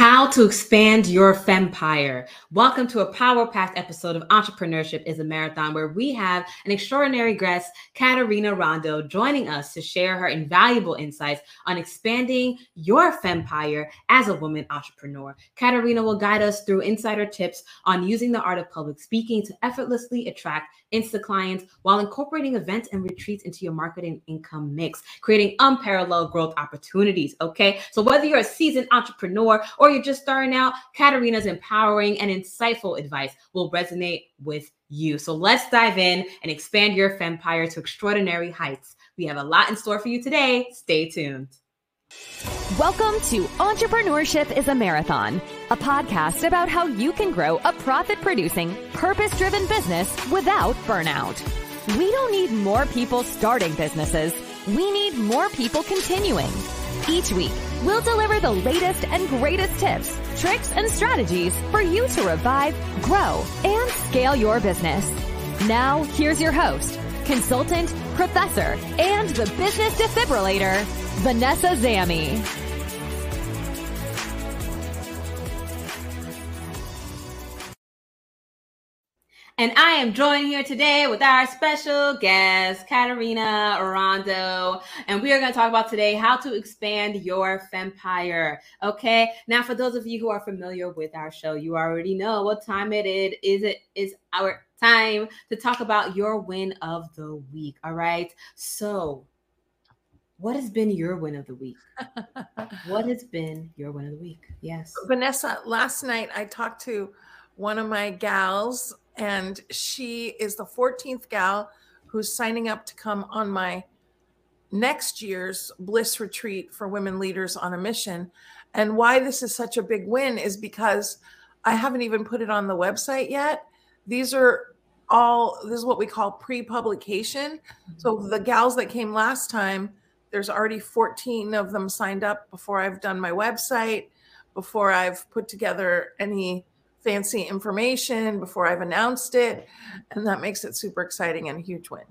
How to expand your fempire. Welcome to a power-packed episode of Entrepreneurship is a Marathon, where we have an extraordinary guest, Caterina Rando, joining us to share her invaluable insights on expanding your fempire as a woman entrepreneur. Caterina will guide us through insider tips on using the art of public speaking to effortlessly attract Insta clients while incorporating events and retreats into your marketing income mix, creating unparalleled growth opportunities, okay? So whether you're a seasoned entrepreneur or you're just starting out, Caterina's empowering and insightful advice will resonate with you. So let's dive in and expand your fempire to extraordinary heights. We have a lot in store for you today. Stay tuned. Welcome to Entrepreneurship is a Marathon, a podcast about how you can grow a profit-producing, purpose-driven business without burnout. We don't need more people starting businesses. We need more people continuing. Each week, we'll deliver the latest and greatest tips, tricks, and strategies for you to revive, grow, and scale your business. Now, here's your host, consultant, professor, and the business defibrillator, Vanessa Zamy. And I am joined here today with our special guest, Caterina Rando. And we are going to talk about today how to expand your fempire. Okay. Now, for those of you who are familiar with our show, you already know what time it is. It is our time to talk about your win of the week. All right. So what has been your win of the week? What has been your win of the week? Yes. Vanessa, last night I talked to one of my gals, and she is the 14th gal who's signing up to come on my next year's Bliss Retreat for Women Leaders on a Mission. And why this is such a big win is because I haven't even put it on the website yet. This is what we call pre-publication. So the gals that came last time, there's already 14 of them signed up before I've done my website, before I've put together any fancy information, before I've announced it. And that makes it super exciting and a huge win.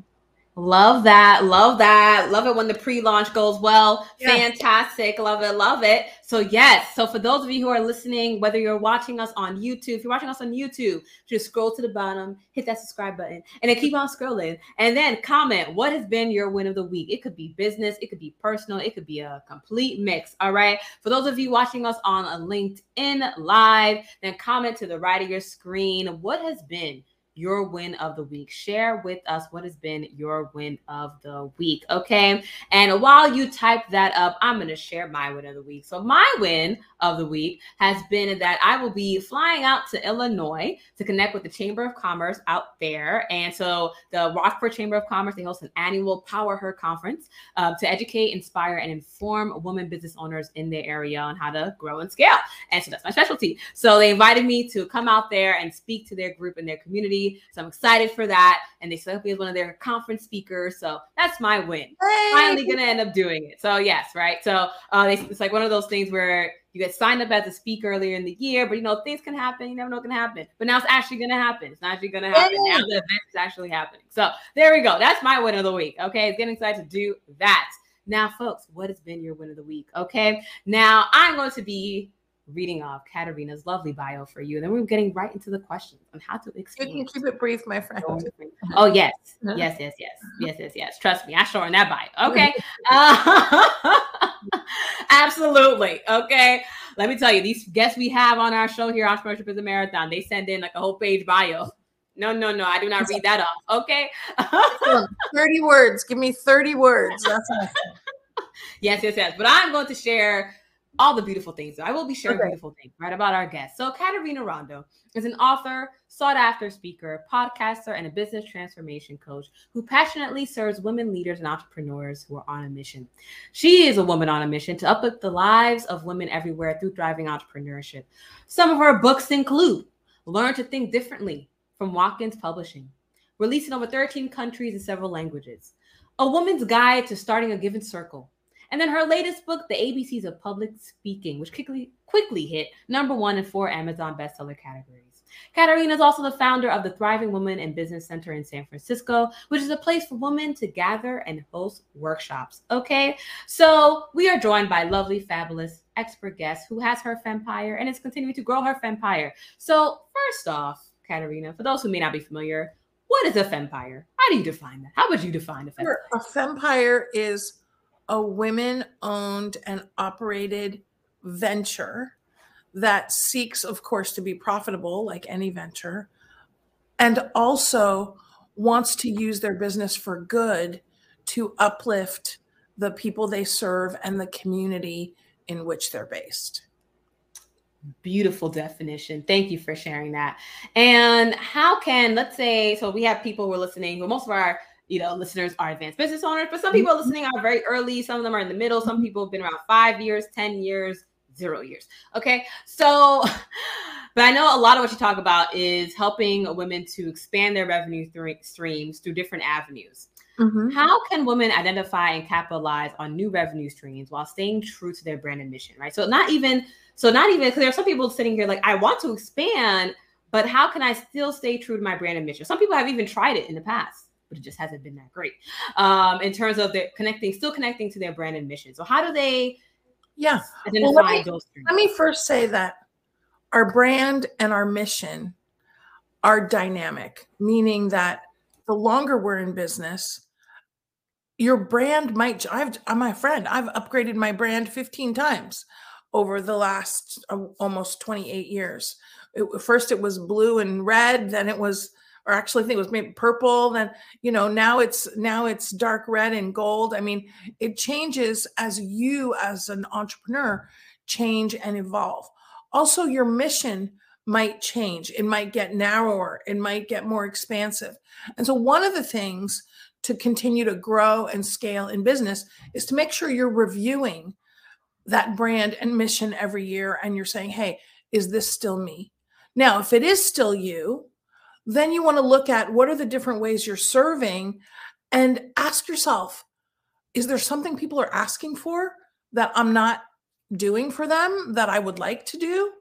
Love that. Love that. Love it when the pre-launch goes well. Yeah. Fantastic. Love it. Love it. So yes. So for those of you who are listening, whether you're watching us on YouTube, if you're watching us on YouTube, just scroll to the bottom, hit that subscribe button, and then keep on scrolling, and then comment what has been your win of the week. It could be business. It could be personal. It could be a complete mix. All right. For those of you watching us on a LinkedIn Live, then comment to the right of your screen. What has been your win of the week? Share with us what has been your win of the week, okay? And while you type that up, I'm going to share my win of the week. So my win of the week has been that I will be flying out to Illinois to connect with the Chamber of Commerce out there. And so the Rockford Chamber of Commerce, they host an annual Power Her conference to educate, inspire, and inform women business owners in the area on how to grow and scale. And so that's my specialty. So they invited me to come out there and speak to their group and their community. So I'm excited for that. And they select me as one of their conference speakers. So that's my win. Hey. Finally going to end up doing it. So yes, right. So it's like one of those things where you get signed up as a speaker earlier in the year, but you know, things can happen. You never know what can happen. But now it's actually going to happen. It's not actually going to happen. Hey. Now the event is actually happening. So there we go. That's my win of the week. Okay. It's getting excited to do that. Now, folks, what has been your win of the week? Okay. Now I'm going to be reading off Caterina's lovely bio for you. And then we're getting right into the questions on how to expand. You can keep it brief, my friend. Oh, yes. Yes, yes, yes. Yes, yes, yes. Trust me. I sure on that bio. Okay. Absolutely. Okay. Let me tell you, these guests we have on our show here, Entrepreneurship is a Marathon, they send in like a whole page bio. No. I do not read that off. Okay. 30 words. Give me 30 words. That's awesome. Yes, yes, yes. But I'm going to share all the beautiful things. I will be sharing beautiful things, right, about our guests. So Caterina Rando is an author, sought-after speaker, podcaster, and a business transformation coach who passionately serves women leaders and entrepreneurs who are on a mission. She is a woman on a mission to uplift the lives of women everywhere through thriving entrepreneurship. Some of her books include Learn to Think Differently from Watkins Publishing, released in over 13 countries and several languages, A Woman's Guide to Starting a Given Circle, and then her latest book, The ABCs of Public Speaking, which quickly hit number 1 in 4 Amazon bestseller categories. Caterina is also the founder of the Thriving Woman and Business Center in San Francisco, which is a place for women to gather and host workshops. Okay, so we are joined by lovely, fabulous expert guest who has her fempire and is continuing to grow her fempire. So first off, Caterina, for those who may not be familiar, what is a fempire? How do you define that? How would you define a fempire? A fempire is a women-owned and operated venture that seeks, of course, to be profitable, like any venture, and also wants to use their business for good to uplift the people they serve and the community in which they're based. Beautiful definition. Thank you for sharing that. And how can, let's say, so we have people who are listening, well, most of our listeners are advanced business owners, but some people listening are very early. Some of them are in the middle. Some people have been around 5 years, 10 years, 0 years. Okay. So, but I know a lot of what you talk about is helping women to expand their revenue streams through different avenues. Mm-hmm. How can women identify and capitalize on new revenue streams while staying true to their brand and mission, right? So not even, because there are some people sitting here like, I want to expand, but how can I still stay true to my brand and mission? Some people have even tried it in the past, but it just hasn't been that great in terms of their connecting to their brand and mission. So how do they identify those streams? Let me first say that our brand and our mission are dynamic, meaning that the longer we're in business, your brand might, I've upgraded my brand 15 times over the last almost 28 years. First it was blue and red, then it was, or actually I think it was maybe purple, then, now it's dark red and gold. I mean, it changes as you as an entrepreneur change and evolve. Also, your mission might change. It might get narrower. It might get more expansive. And so one of the things to continue to grow and scale in business is to make sure you're reviewing that brand and mission every year. And you're saying, hey, is this still me? Now, if it is still you, then you want to look at what are the different ways you're serving and ask yourself, is there something people are asking for that I'm not doing for them that I would like to do?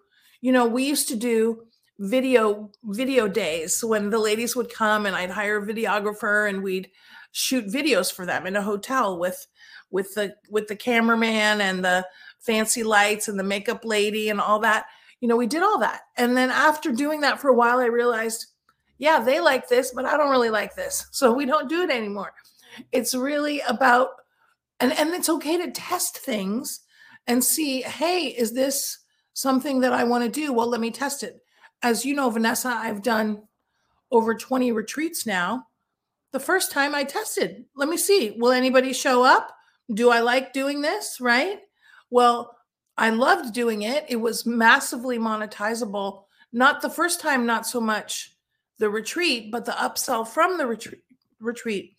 You know, we used to do video days when the ladies would come and I'd hire a videographer and we'd shoot videos for them in a hotel with the cameraman and the fancy lights and the makeup lady and all that. You know, we did all that. And then after doing that for a while, I realized, yeah, they like this, but I don't really like this. So we don't do it anymore. It's really about, and it's okay to test things and see, hey, is this something that I want to do? Well, let me test it. As you know, Vanessa, I've done over 20 retreats now. The first time I tested, let me see, will anybody show up? Do I like doing this, right? Well, I loved doing it. It was massively monetizable. Not the first time, not so much the retreat, but the upsell from the retreat.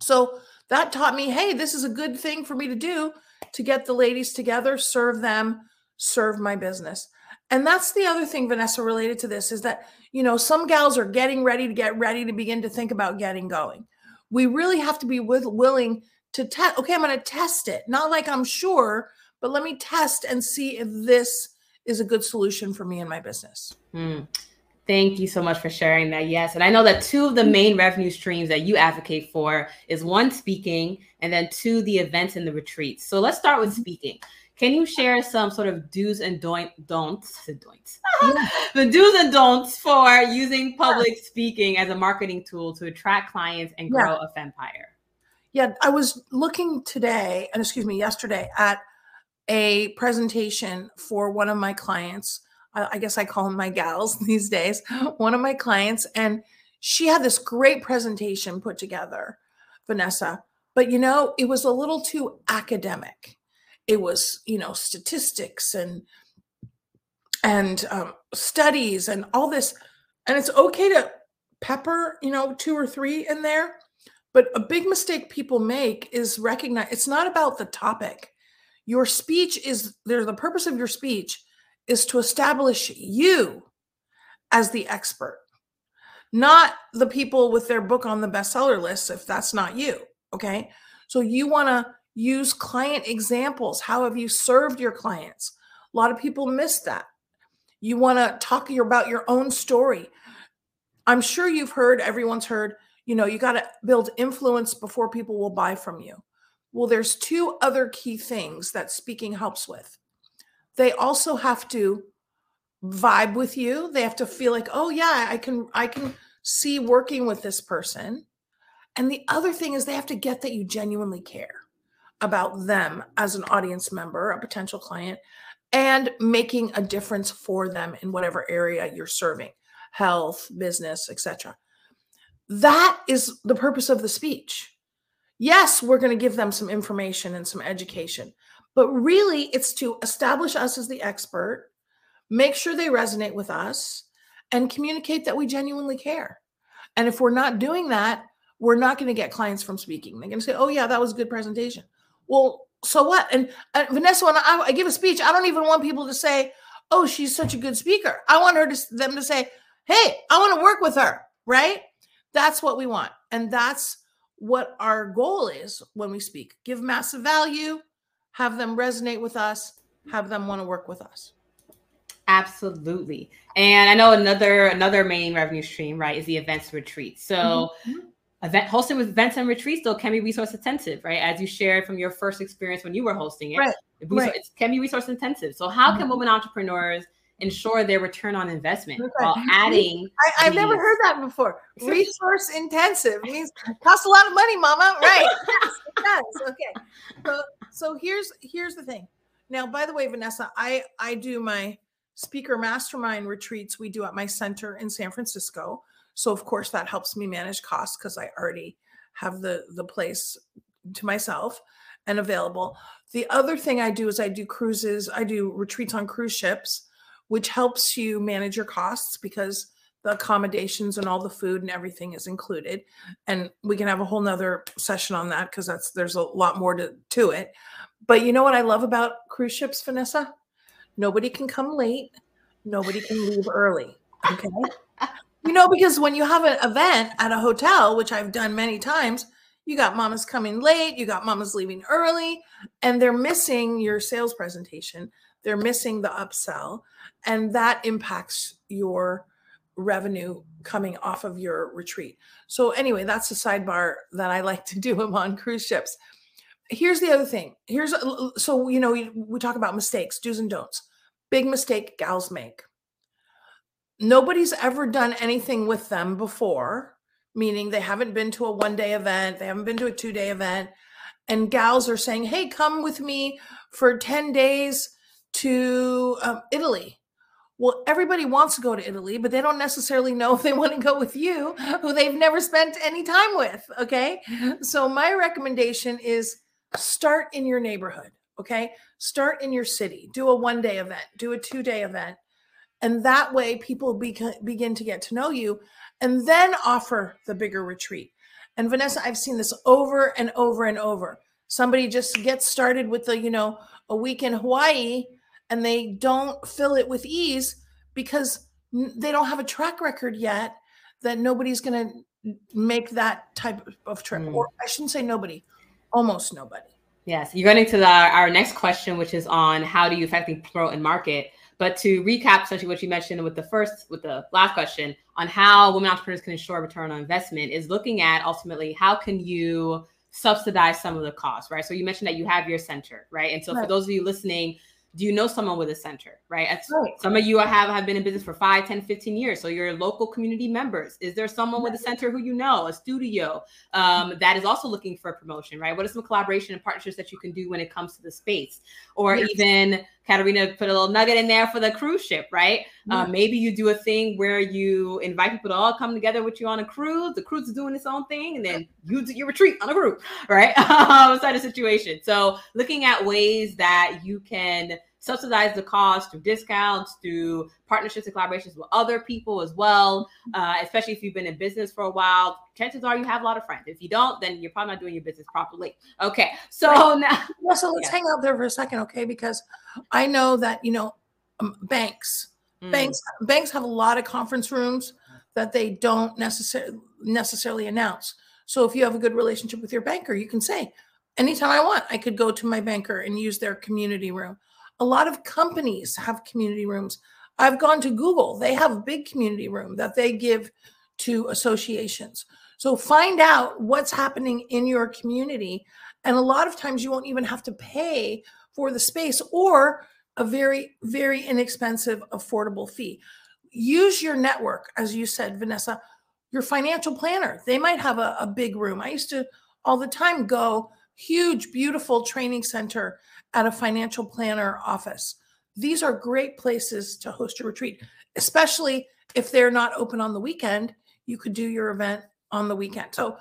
So that taught me, hey, this is a good thing for me to do to get the ladies together, serve them, serve my business. And that's the other thing, Vanessa, related to this is that, you know, some gals are getting ready to begin to think about getting going. We really have to be willing to test. Okay, I'm going to test it. Not like I'm sure, but let me test and see if this is a good solution for me and my business. Mm. Thank you so much for sharing that. Yes. And I know that two of the main revenue streams that you advocate for is one, speaking, and then two, the events and the retreats. So let's start with speaking. Can you share some sort of do's and don'ts, the do's and don'ts for using public speaking as a marketing tool to attract clients and grow a fempire? Yeah. I was looking yesterday at a presentation for one of my clients. I guess I call them my gals these days, one of my clients. And she had this great presentation put together, Vanessa, but you know, it was a little too academic. It was, you know, statistics and studies and all this. And it's okay to pepper, you know, two or three in there, but a big mistake people make is recognize it's not about the topic. Your speech is there. The purpose of your speech is to establish you as the expert, not the people with their book on the bestseller list, if that's not you, okay? So you wanna use client examples. How have you served your clients? A lot of people miss that. You want to talk about your own story. I'm sure you've heard, everyone's heard, you know, you got to build influence before people will buy from you. Well, there's two other key things that speaking helps with. They also have to vibe with you. They have to feel like, oh yeah, I can see working with this person. And the other thing is they have to get that you genuinely care about them as an audience member, a potential client, and making a difference for them in whatever area you're serving, health, business, etc. That is the purpose of the speech. Yes, we're going to give them some information and some education, but really it's to establish us as the expert, make sure they resonate with us, and communicate that we genuinely care. And if we're not doing that, we're not going to get clients from speaking. They're going to say, oh yeah, that was a good presentation. Well, so what? And Vanessa, when I give a speech, I don't even want people to say, oh, she's such a good speaker. I want them to say, hey, I want to work with her, right? That's what we want. And that's what our goal is when we speak. Give massive value, have them resonate with us, have them want to work with us. Absolutely. And I know another main revenue stream, right, is the events retreat. So hosting with events and retreats, though, can be resource intensive, right? As you shared from your first experience when you were hosting it, it can be resource intensive. So how can women entrepreneurs ensure their return on investment while adding? I've never heard that before. Resource intensive means costs a lot of money, mama, right? It does. Okay. So here's the thing. Now, by the way, Vanessa, I do my speaker mastermind retreats we do at my center in San Francisco. So of course that helps me manage costs because I already have the place to myself and available. The other thing I do is I do cruises. I do retreats on cruise ships, which helps you manage your costs because the accommodations and all the food and everything is included. And we can have a whole nother session on that because there's a lot more to it. But you know what I love about cruise ships, Vanessa? Nobody can come late. Nobody can leave early. Okay. You know, because when you have an event at a hotel, which I've done many times, you got mamas coming late, you got mamas leaving early, and they're missing your sales presentation. They're missing the upsell, and that impacts your revenue coming off of your retreat. So anyway, that's the sidebar that I like to do on cruise ships. Here's the other thing. So, you know, we talk about mistakes, do's and don'ts. Big mistake gals make. Nobody's ever done anything with them before, meaning they haven't been to a one-day event. They haven't been to a two-day event. And gals are saying, hey, come with me for 10 days to Italy. Well, everybody wants to go to Italy, but they don't necessarily know if they want to go with you, who they've never spent any time with, okay? So my recommendation is start in your neighborhood, okay? Start in your city. Do a one-day event. Do a two-day event. And that way people begin to get to know you and then offer the bigger retreat. And Vanessa, I've seen this over and over and over. Somebody just gets started with the, you know, a week in Hawaii and they don't fill it with ease because they don't have a track record yet that nobody's going to make that type of trip. Or I shouldn't say nobody, almost nobody. Yes. You're going into our next question, which is on how do you effectively promote and market? But to recap essentially what you mentioned with the last question on how women entrepreneurs can ensure return on investment is looking at ultimately how can you subsidize some of the costs, right? So you mentioned that you have your center, right? And so for those of you listening, do you know someone with a center, right? Some of you have been in business for 5, 10, 15 years. So your local community members, is there someone with a center who you know, a studio that is also looking for a promotion, right? What are some collaboration and partnerships that you can do when it comes to the space? Or even Caterina put a little nugget in there for the cruise ship, right? Maybe you do a thing where you invite people to all come together with you on a cruise. The cruise is doing its own thing, and then you do your retreat on a cruise, right? It's not a situation. So looking at ways that you can subsidize the cost through discounts, through partnerships and collaborations with other people as well, especially if you've been in business for a while. Chances are you have a lot of friends. If you don't, then you're probably not doing your business properly. Okay, so now. Well, so let's hang out there for a second, okay? Because I know that, you know, banks have a lot of conference rooms that they don't necessarily announce. So if you have a good relationship with your banker, you can say, anytime I want, I could go to my banker and use their community room. A lot of companies have community rooms. I've gone to Google. They have a big community room that they give to associations. So find out what's happening in your community. And a lot of times you won't even have to pay for the space, or a very, very inexpensive, affordable fee. Use your network, as you said, Vanessa, your financial planner. They might have a big room. I used to all the time go huge, beautiful training center at a financial planner office. These are great places to host your retreat, especially if they're not open on the weekend. You could do your event on the weekend. So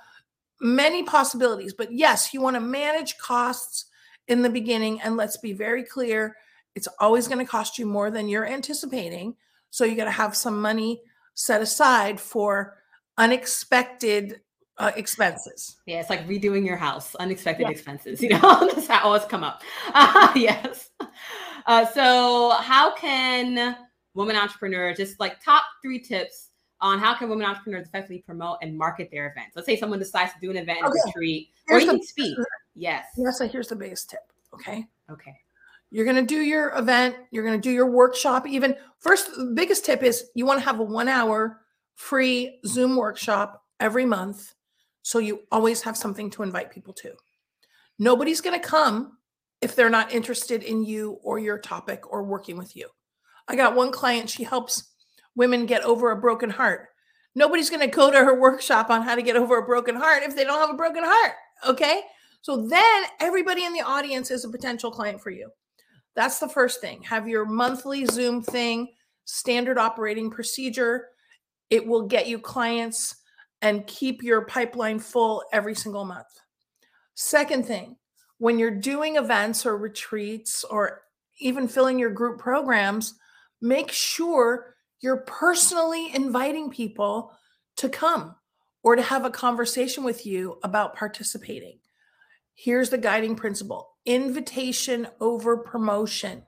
many possibilities, but yes, you want to manage costs in the beginning. And let's be very clear, it's always going to cost you more than you're anticipating. So you got to have some money set aside for unexpected expenses. Yeah, it's like redoing your house, unexpected expenses, you know, that's how always come up. Yes. So how can women entrepreneurs, just like top 3 tips on how can women entrepreneurs effectively promote and market their events? Let's say someone decides to do an event, a retreat, or even speak. Yes. Vanessa, here's the biggest tip. Okay. Okay. You're going to do your event. You're going to do your workshop. Even first, the biggest tip is you want to have a 1-hour free Zoom workshop every month. So you always have something to invite people to. Nobody's going to come if they're not interested in you or your topic or working with you. I got one client, she helps women get over a broken heart. Nobody's going to go to her workshop on how to get over a broken heart if they don't have a broken heart. Okay. So then everybody in the audience is a potential client for you. That's the first thing. Have your monthly Zoom thing, standard operating procedure. It will get you clients and keep your pipeline full every single month. Second thing, when you're doing events or retreats or even filling your group programs, make sure you're personally inviting people to come or to have a conversation with you about participating. Here's the guiding principle. Invitation over promotion.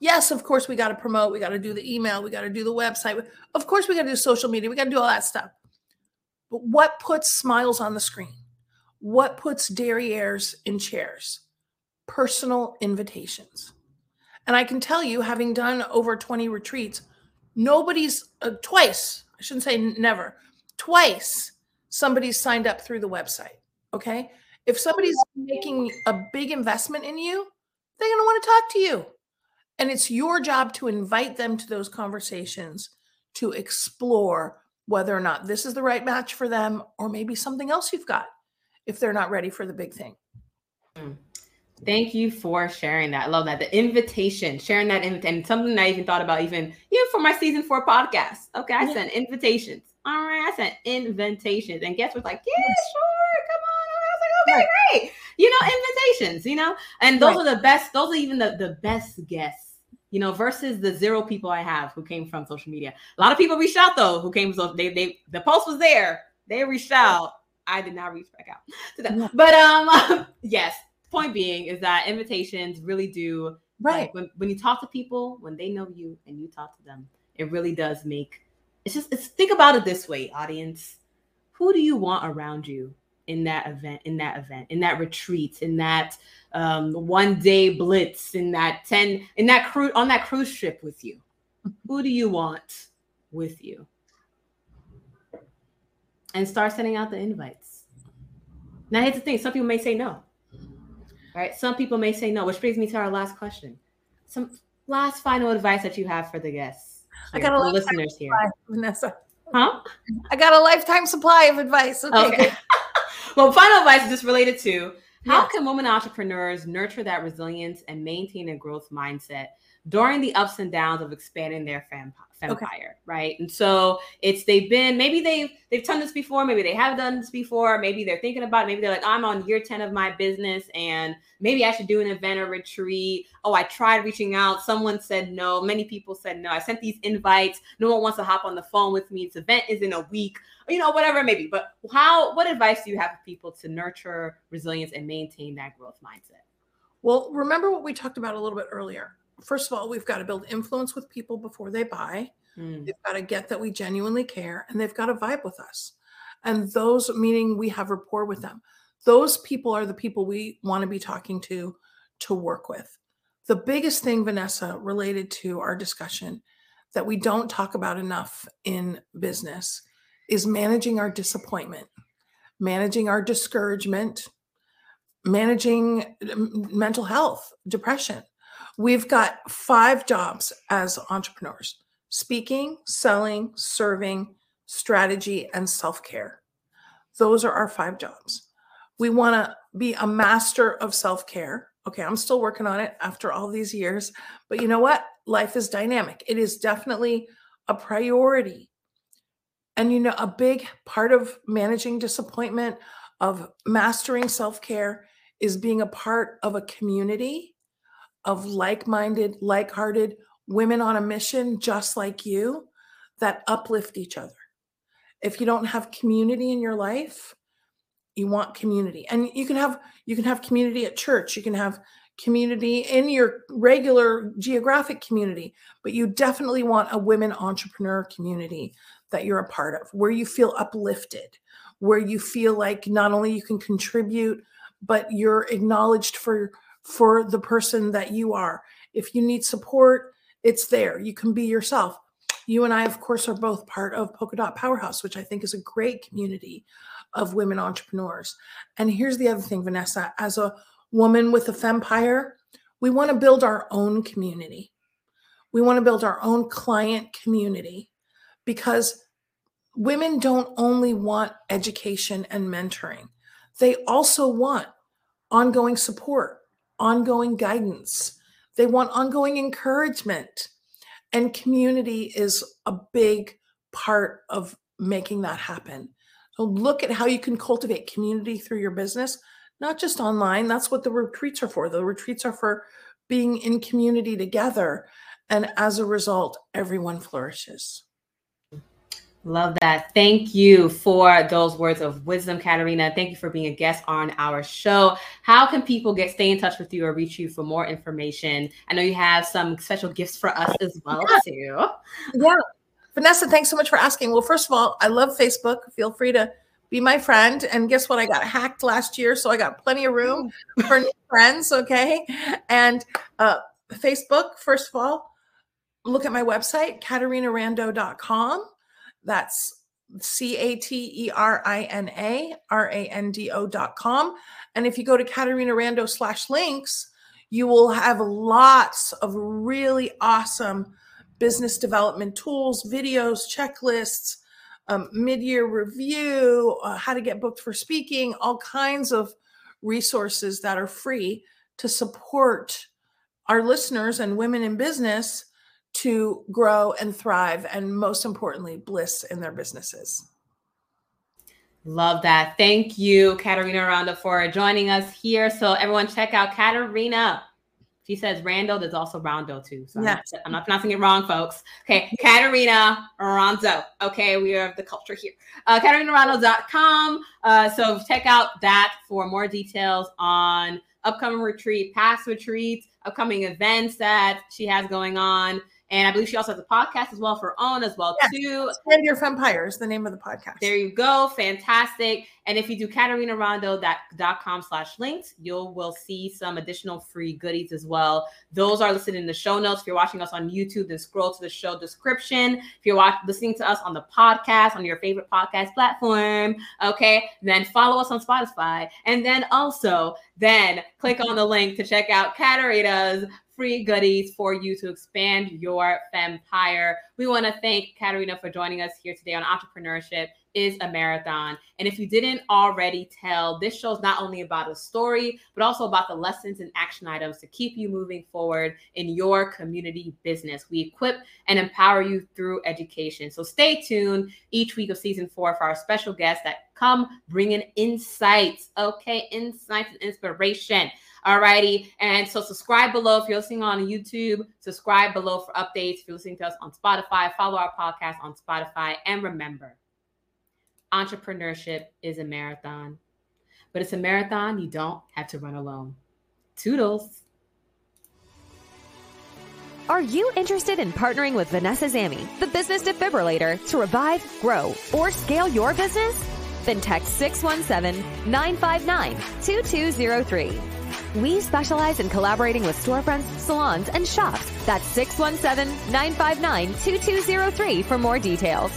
Yes, of course, we got to promote. We got to do the email. We got to do the website. Of course, we got to do social media. We got to do all that stuff. But what puts smiles on the screen? What puts derrieres in chairs? Personal invitations. And I can tell you, having done over 20 retreats, nobody's twice, I shouldn't say never, twice somebody's signed up through the website. Okay. If somebody's making a big investment in you, they're going to want to talk to you. And it's your job to invite them to those conversations, to explore whether or not this is the right match for them, or maybe something else you've got if they're not ready for the big thing. Thank you for sharing that. I love that. The invitation, sharing that, and something I even thought about even for my season 4 podcast. Okay, I sent invitations. All right, I sent invitations. And guests was like, yeah, sure, come on. Okay, great. You know, invitations, you know, and those are the best. Those are even the best guests, you know, versus the 0 people I have who came from social media. A lot of people reached out though, who came, so the post was there. They reached out. I did not reach back out to them. Yeah. But yes, point being is that invitations really do. Right. Like, when you talk to people, when they know you and you talk to them, it really does make, think about it this way, audience. Who do you want around you? In that retreat, in that 1-day blitz, in that 10, in that cruise, on that cruise ship with you. Who do you want with you? And start sending out the invites. Now here's the thing, some people may say no. All right, some people may say no, which brings me to our last question. Some last final advice that you have for the guests. I got a lot of listeners here. Vanessa. Huh? I got a lifetime supply of advice. Okay. Well, final advice is just related to how can women entrepreneurs nurture that resilience and maintain a growth mindset during the ups and downs of expanding their fempire, right? And so it's, they've done this before, maybe they have done this before, maybe they're thinking about it, maybe they're like, I'm on year 10 of my business and maybe I should do an event or retreat. Oh, I tried reaching out. Someone said no. Many people said no. I sent these invites. No one wants to hop on the phone with me. This event is in a week, you know, whatever it may be. But what advice do you have for people to nurture resilience and maintain that growth mindset? Well, remember what we talked about a little bit earlier. First of all, we've got to build influence with people before they buy. They've got to get that we genuinely care, and they've got to vibe with us. And those, meaning we have rapport with them. Those people are the people we want to be talking to work with. The biggest thing, Vanessa, related to our discussion that we don't talk about enough in business is managing our disappointment, managing our discouragement, managing mental health, depression. We've got 5 jobs as entrepreneurs: speaking, selling, serving, strategy, and self-care. Those are our 5 jobs. We want to be a master of self-care. Okay, I'm still working on it after all these years, but you know what? Life is dynamic. It is definitely a priority. And you know, a big part of managing disappointment, of mastering self-care, is being a part of a community of like-minded, like-hearted women on a mission just like you that uplift each other. If you don't have community in your life, you want community. And you can have community at church, you can have community in your regular geographic community, but you definitely want a women entrepreneur community that you're a part of, where you feel uplifted, where you feel like not only you can contribute, but you're acknowledged for the person that you are. If you need support, it's there. You can be yourself. You and I, of course, are both part of Polka Dot Powerhouse, which I think is a great community of women entrepreneurs. And here's the other thing, Vanessa, as a woman with a fempire, we want to build our own community. We want to build our own client community, because women don't only want education and mentoring. They also want ongoing support, ongoing guidance. They want ongoing encouragement. And community is a big part of making that happen. So look at how you can cultivate community through your business, not just online. That's what the retreats are for. The retreats are for being in community together. And as a result, everyone flourishes. Love that. Thank you for those words of wisdom, Caterina. Thank you for being a guest on our show. How can people stay in touch with you or reach you for more information? I know you have some special gifts for us as well, too. Yeah. Vanessa, thanks so much for asking. Well, first of all, I love Facebook. Feel free to be my friend. And guess what? I got hacked last year, so I got plenty of room for new friends, okay? And Facebook, first of all, look at my website, CaterinaRando.com. That's CaterinaRando.com. And if you go to CaterinaRando/links, you will have lots of really awesome business development tools, videos, checklists, mid-year review, how to get booked for speaking, all kinds of resources that are free to support our listeners and women in business to grow and thrive, and most importantly, bliss in their businesses. Love that. Thank you, Caterina Rando, for joining us here. So everyone check out Caterina. She says Rando, there's also Rondo too. So yes. I'm not pronouncing it wrong, folks. Okay, Caterina Rando. Okay, we are the culture here. CaterinaRando.com. So check out that for more details on upcoming retreat, past retreats, upcoming events that she has going on. And I believe she also has a podcast as well, for own as well, yes, too. Spread Your Fempire is the name of the podcast. There you go. Fantastic. And if you do CaterinaRando.com/links, you will see some additional free goodies as well. Those are listed in the show notes. If you're watching us on YouTube, then scroll to the show description. If you're listening to us on the podcast, on your favorite podcast platform, okay, then follow us on Spotify. And then also, then click on the link to check out Caterina's free goodies for you to expand your fempire. We want to thank Caterina for joining us here today on Entrepreneurship is a Marathon. And if you didn't already tell, this show's not only about a story, but also about the lessons and action items to keep you moving forward in your community business. We equip and empower you through education. So stay tuned each week of season 4 for our special guests that come bringing insights. Okay, insights and inspiration. Alrighty, and so subscribe below if you're listening on YouTube. Subscribe below for updates. If you're listening to us on Spotify, follow our podcast on Spotify. And remember, entrepreneurship is a marathon, but it's a marathon you don't have to run alone. Toodles. Are you interested in partnering with Vanessa Zamy, the business defibrillator, to revive, grow, or scale your business? Then text 617-959-2203. We specialize in collaborating with storefronts, salons, and shops. That's 617-959-2203 for more details.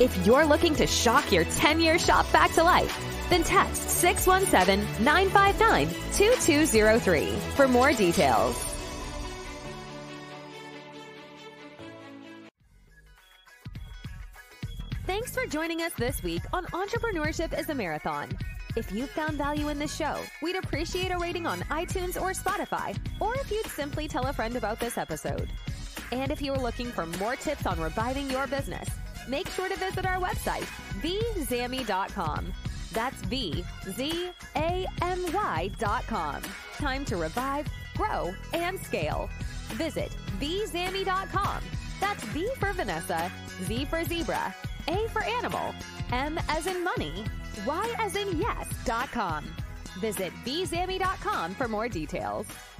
If you're looking to shock your 10-year shop back to life, then text 617-959-2203 for more details. Thanks for joining us this week on Entrepreneurship is a Marathon. If you found value in this show, we'd appreciate a rating on iTunes or Spotify, or if you'd simply tell a friend about this episode. And if you are looking for more tips on reviving your business, make sure to visit our website, vzamy.com. That's VZAMY.com. Time to revive, grow, and scale. Visit vzamy.com. That's V for Vanessa, Z for zebra, A for animal, M as in money, Y as in yes.com. Visit vzamy.com for more details.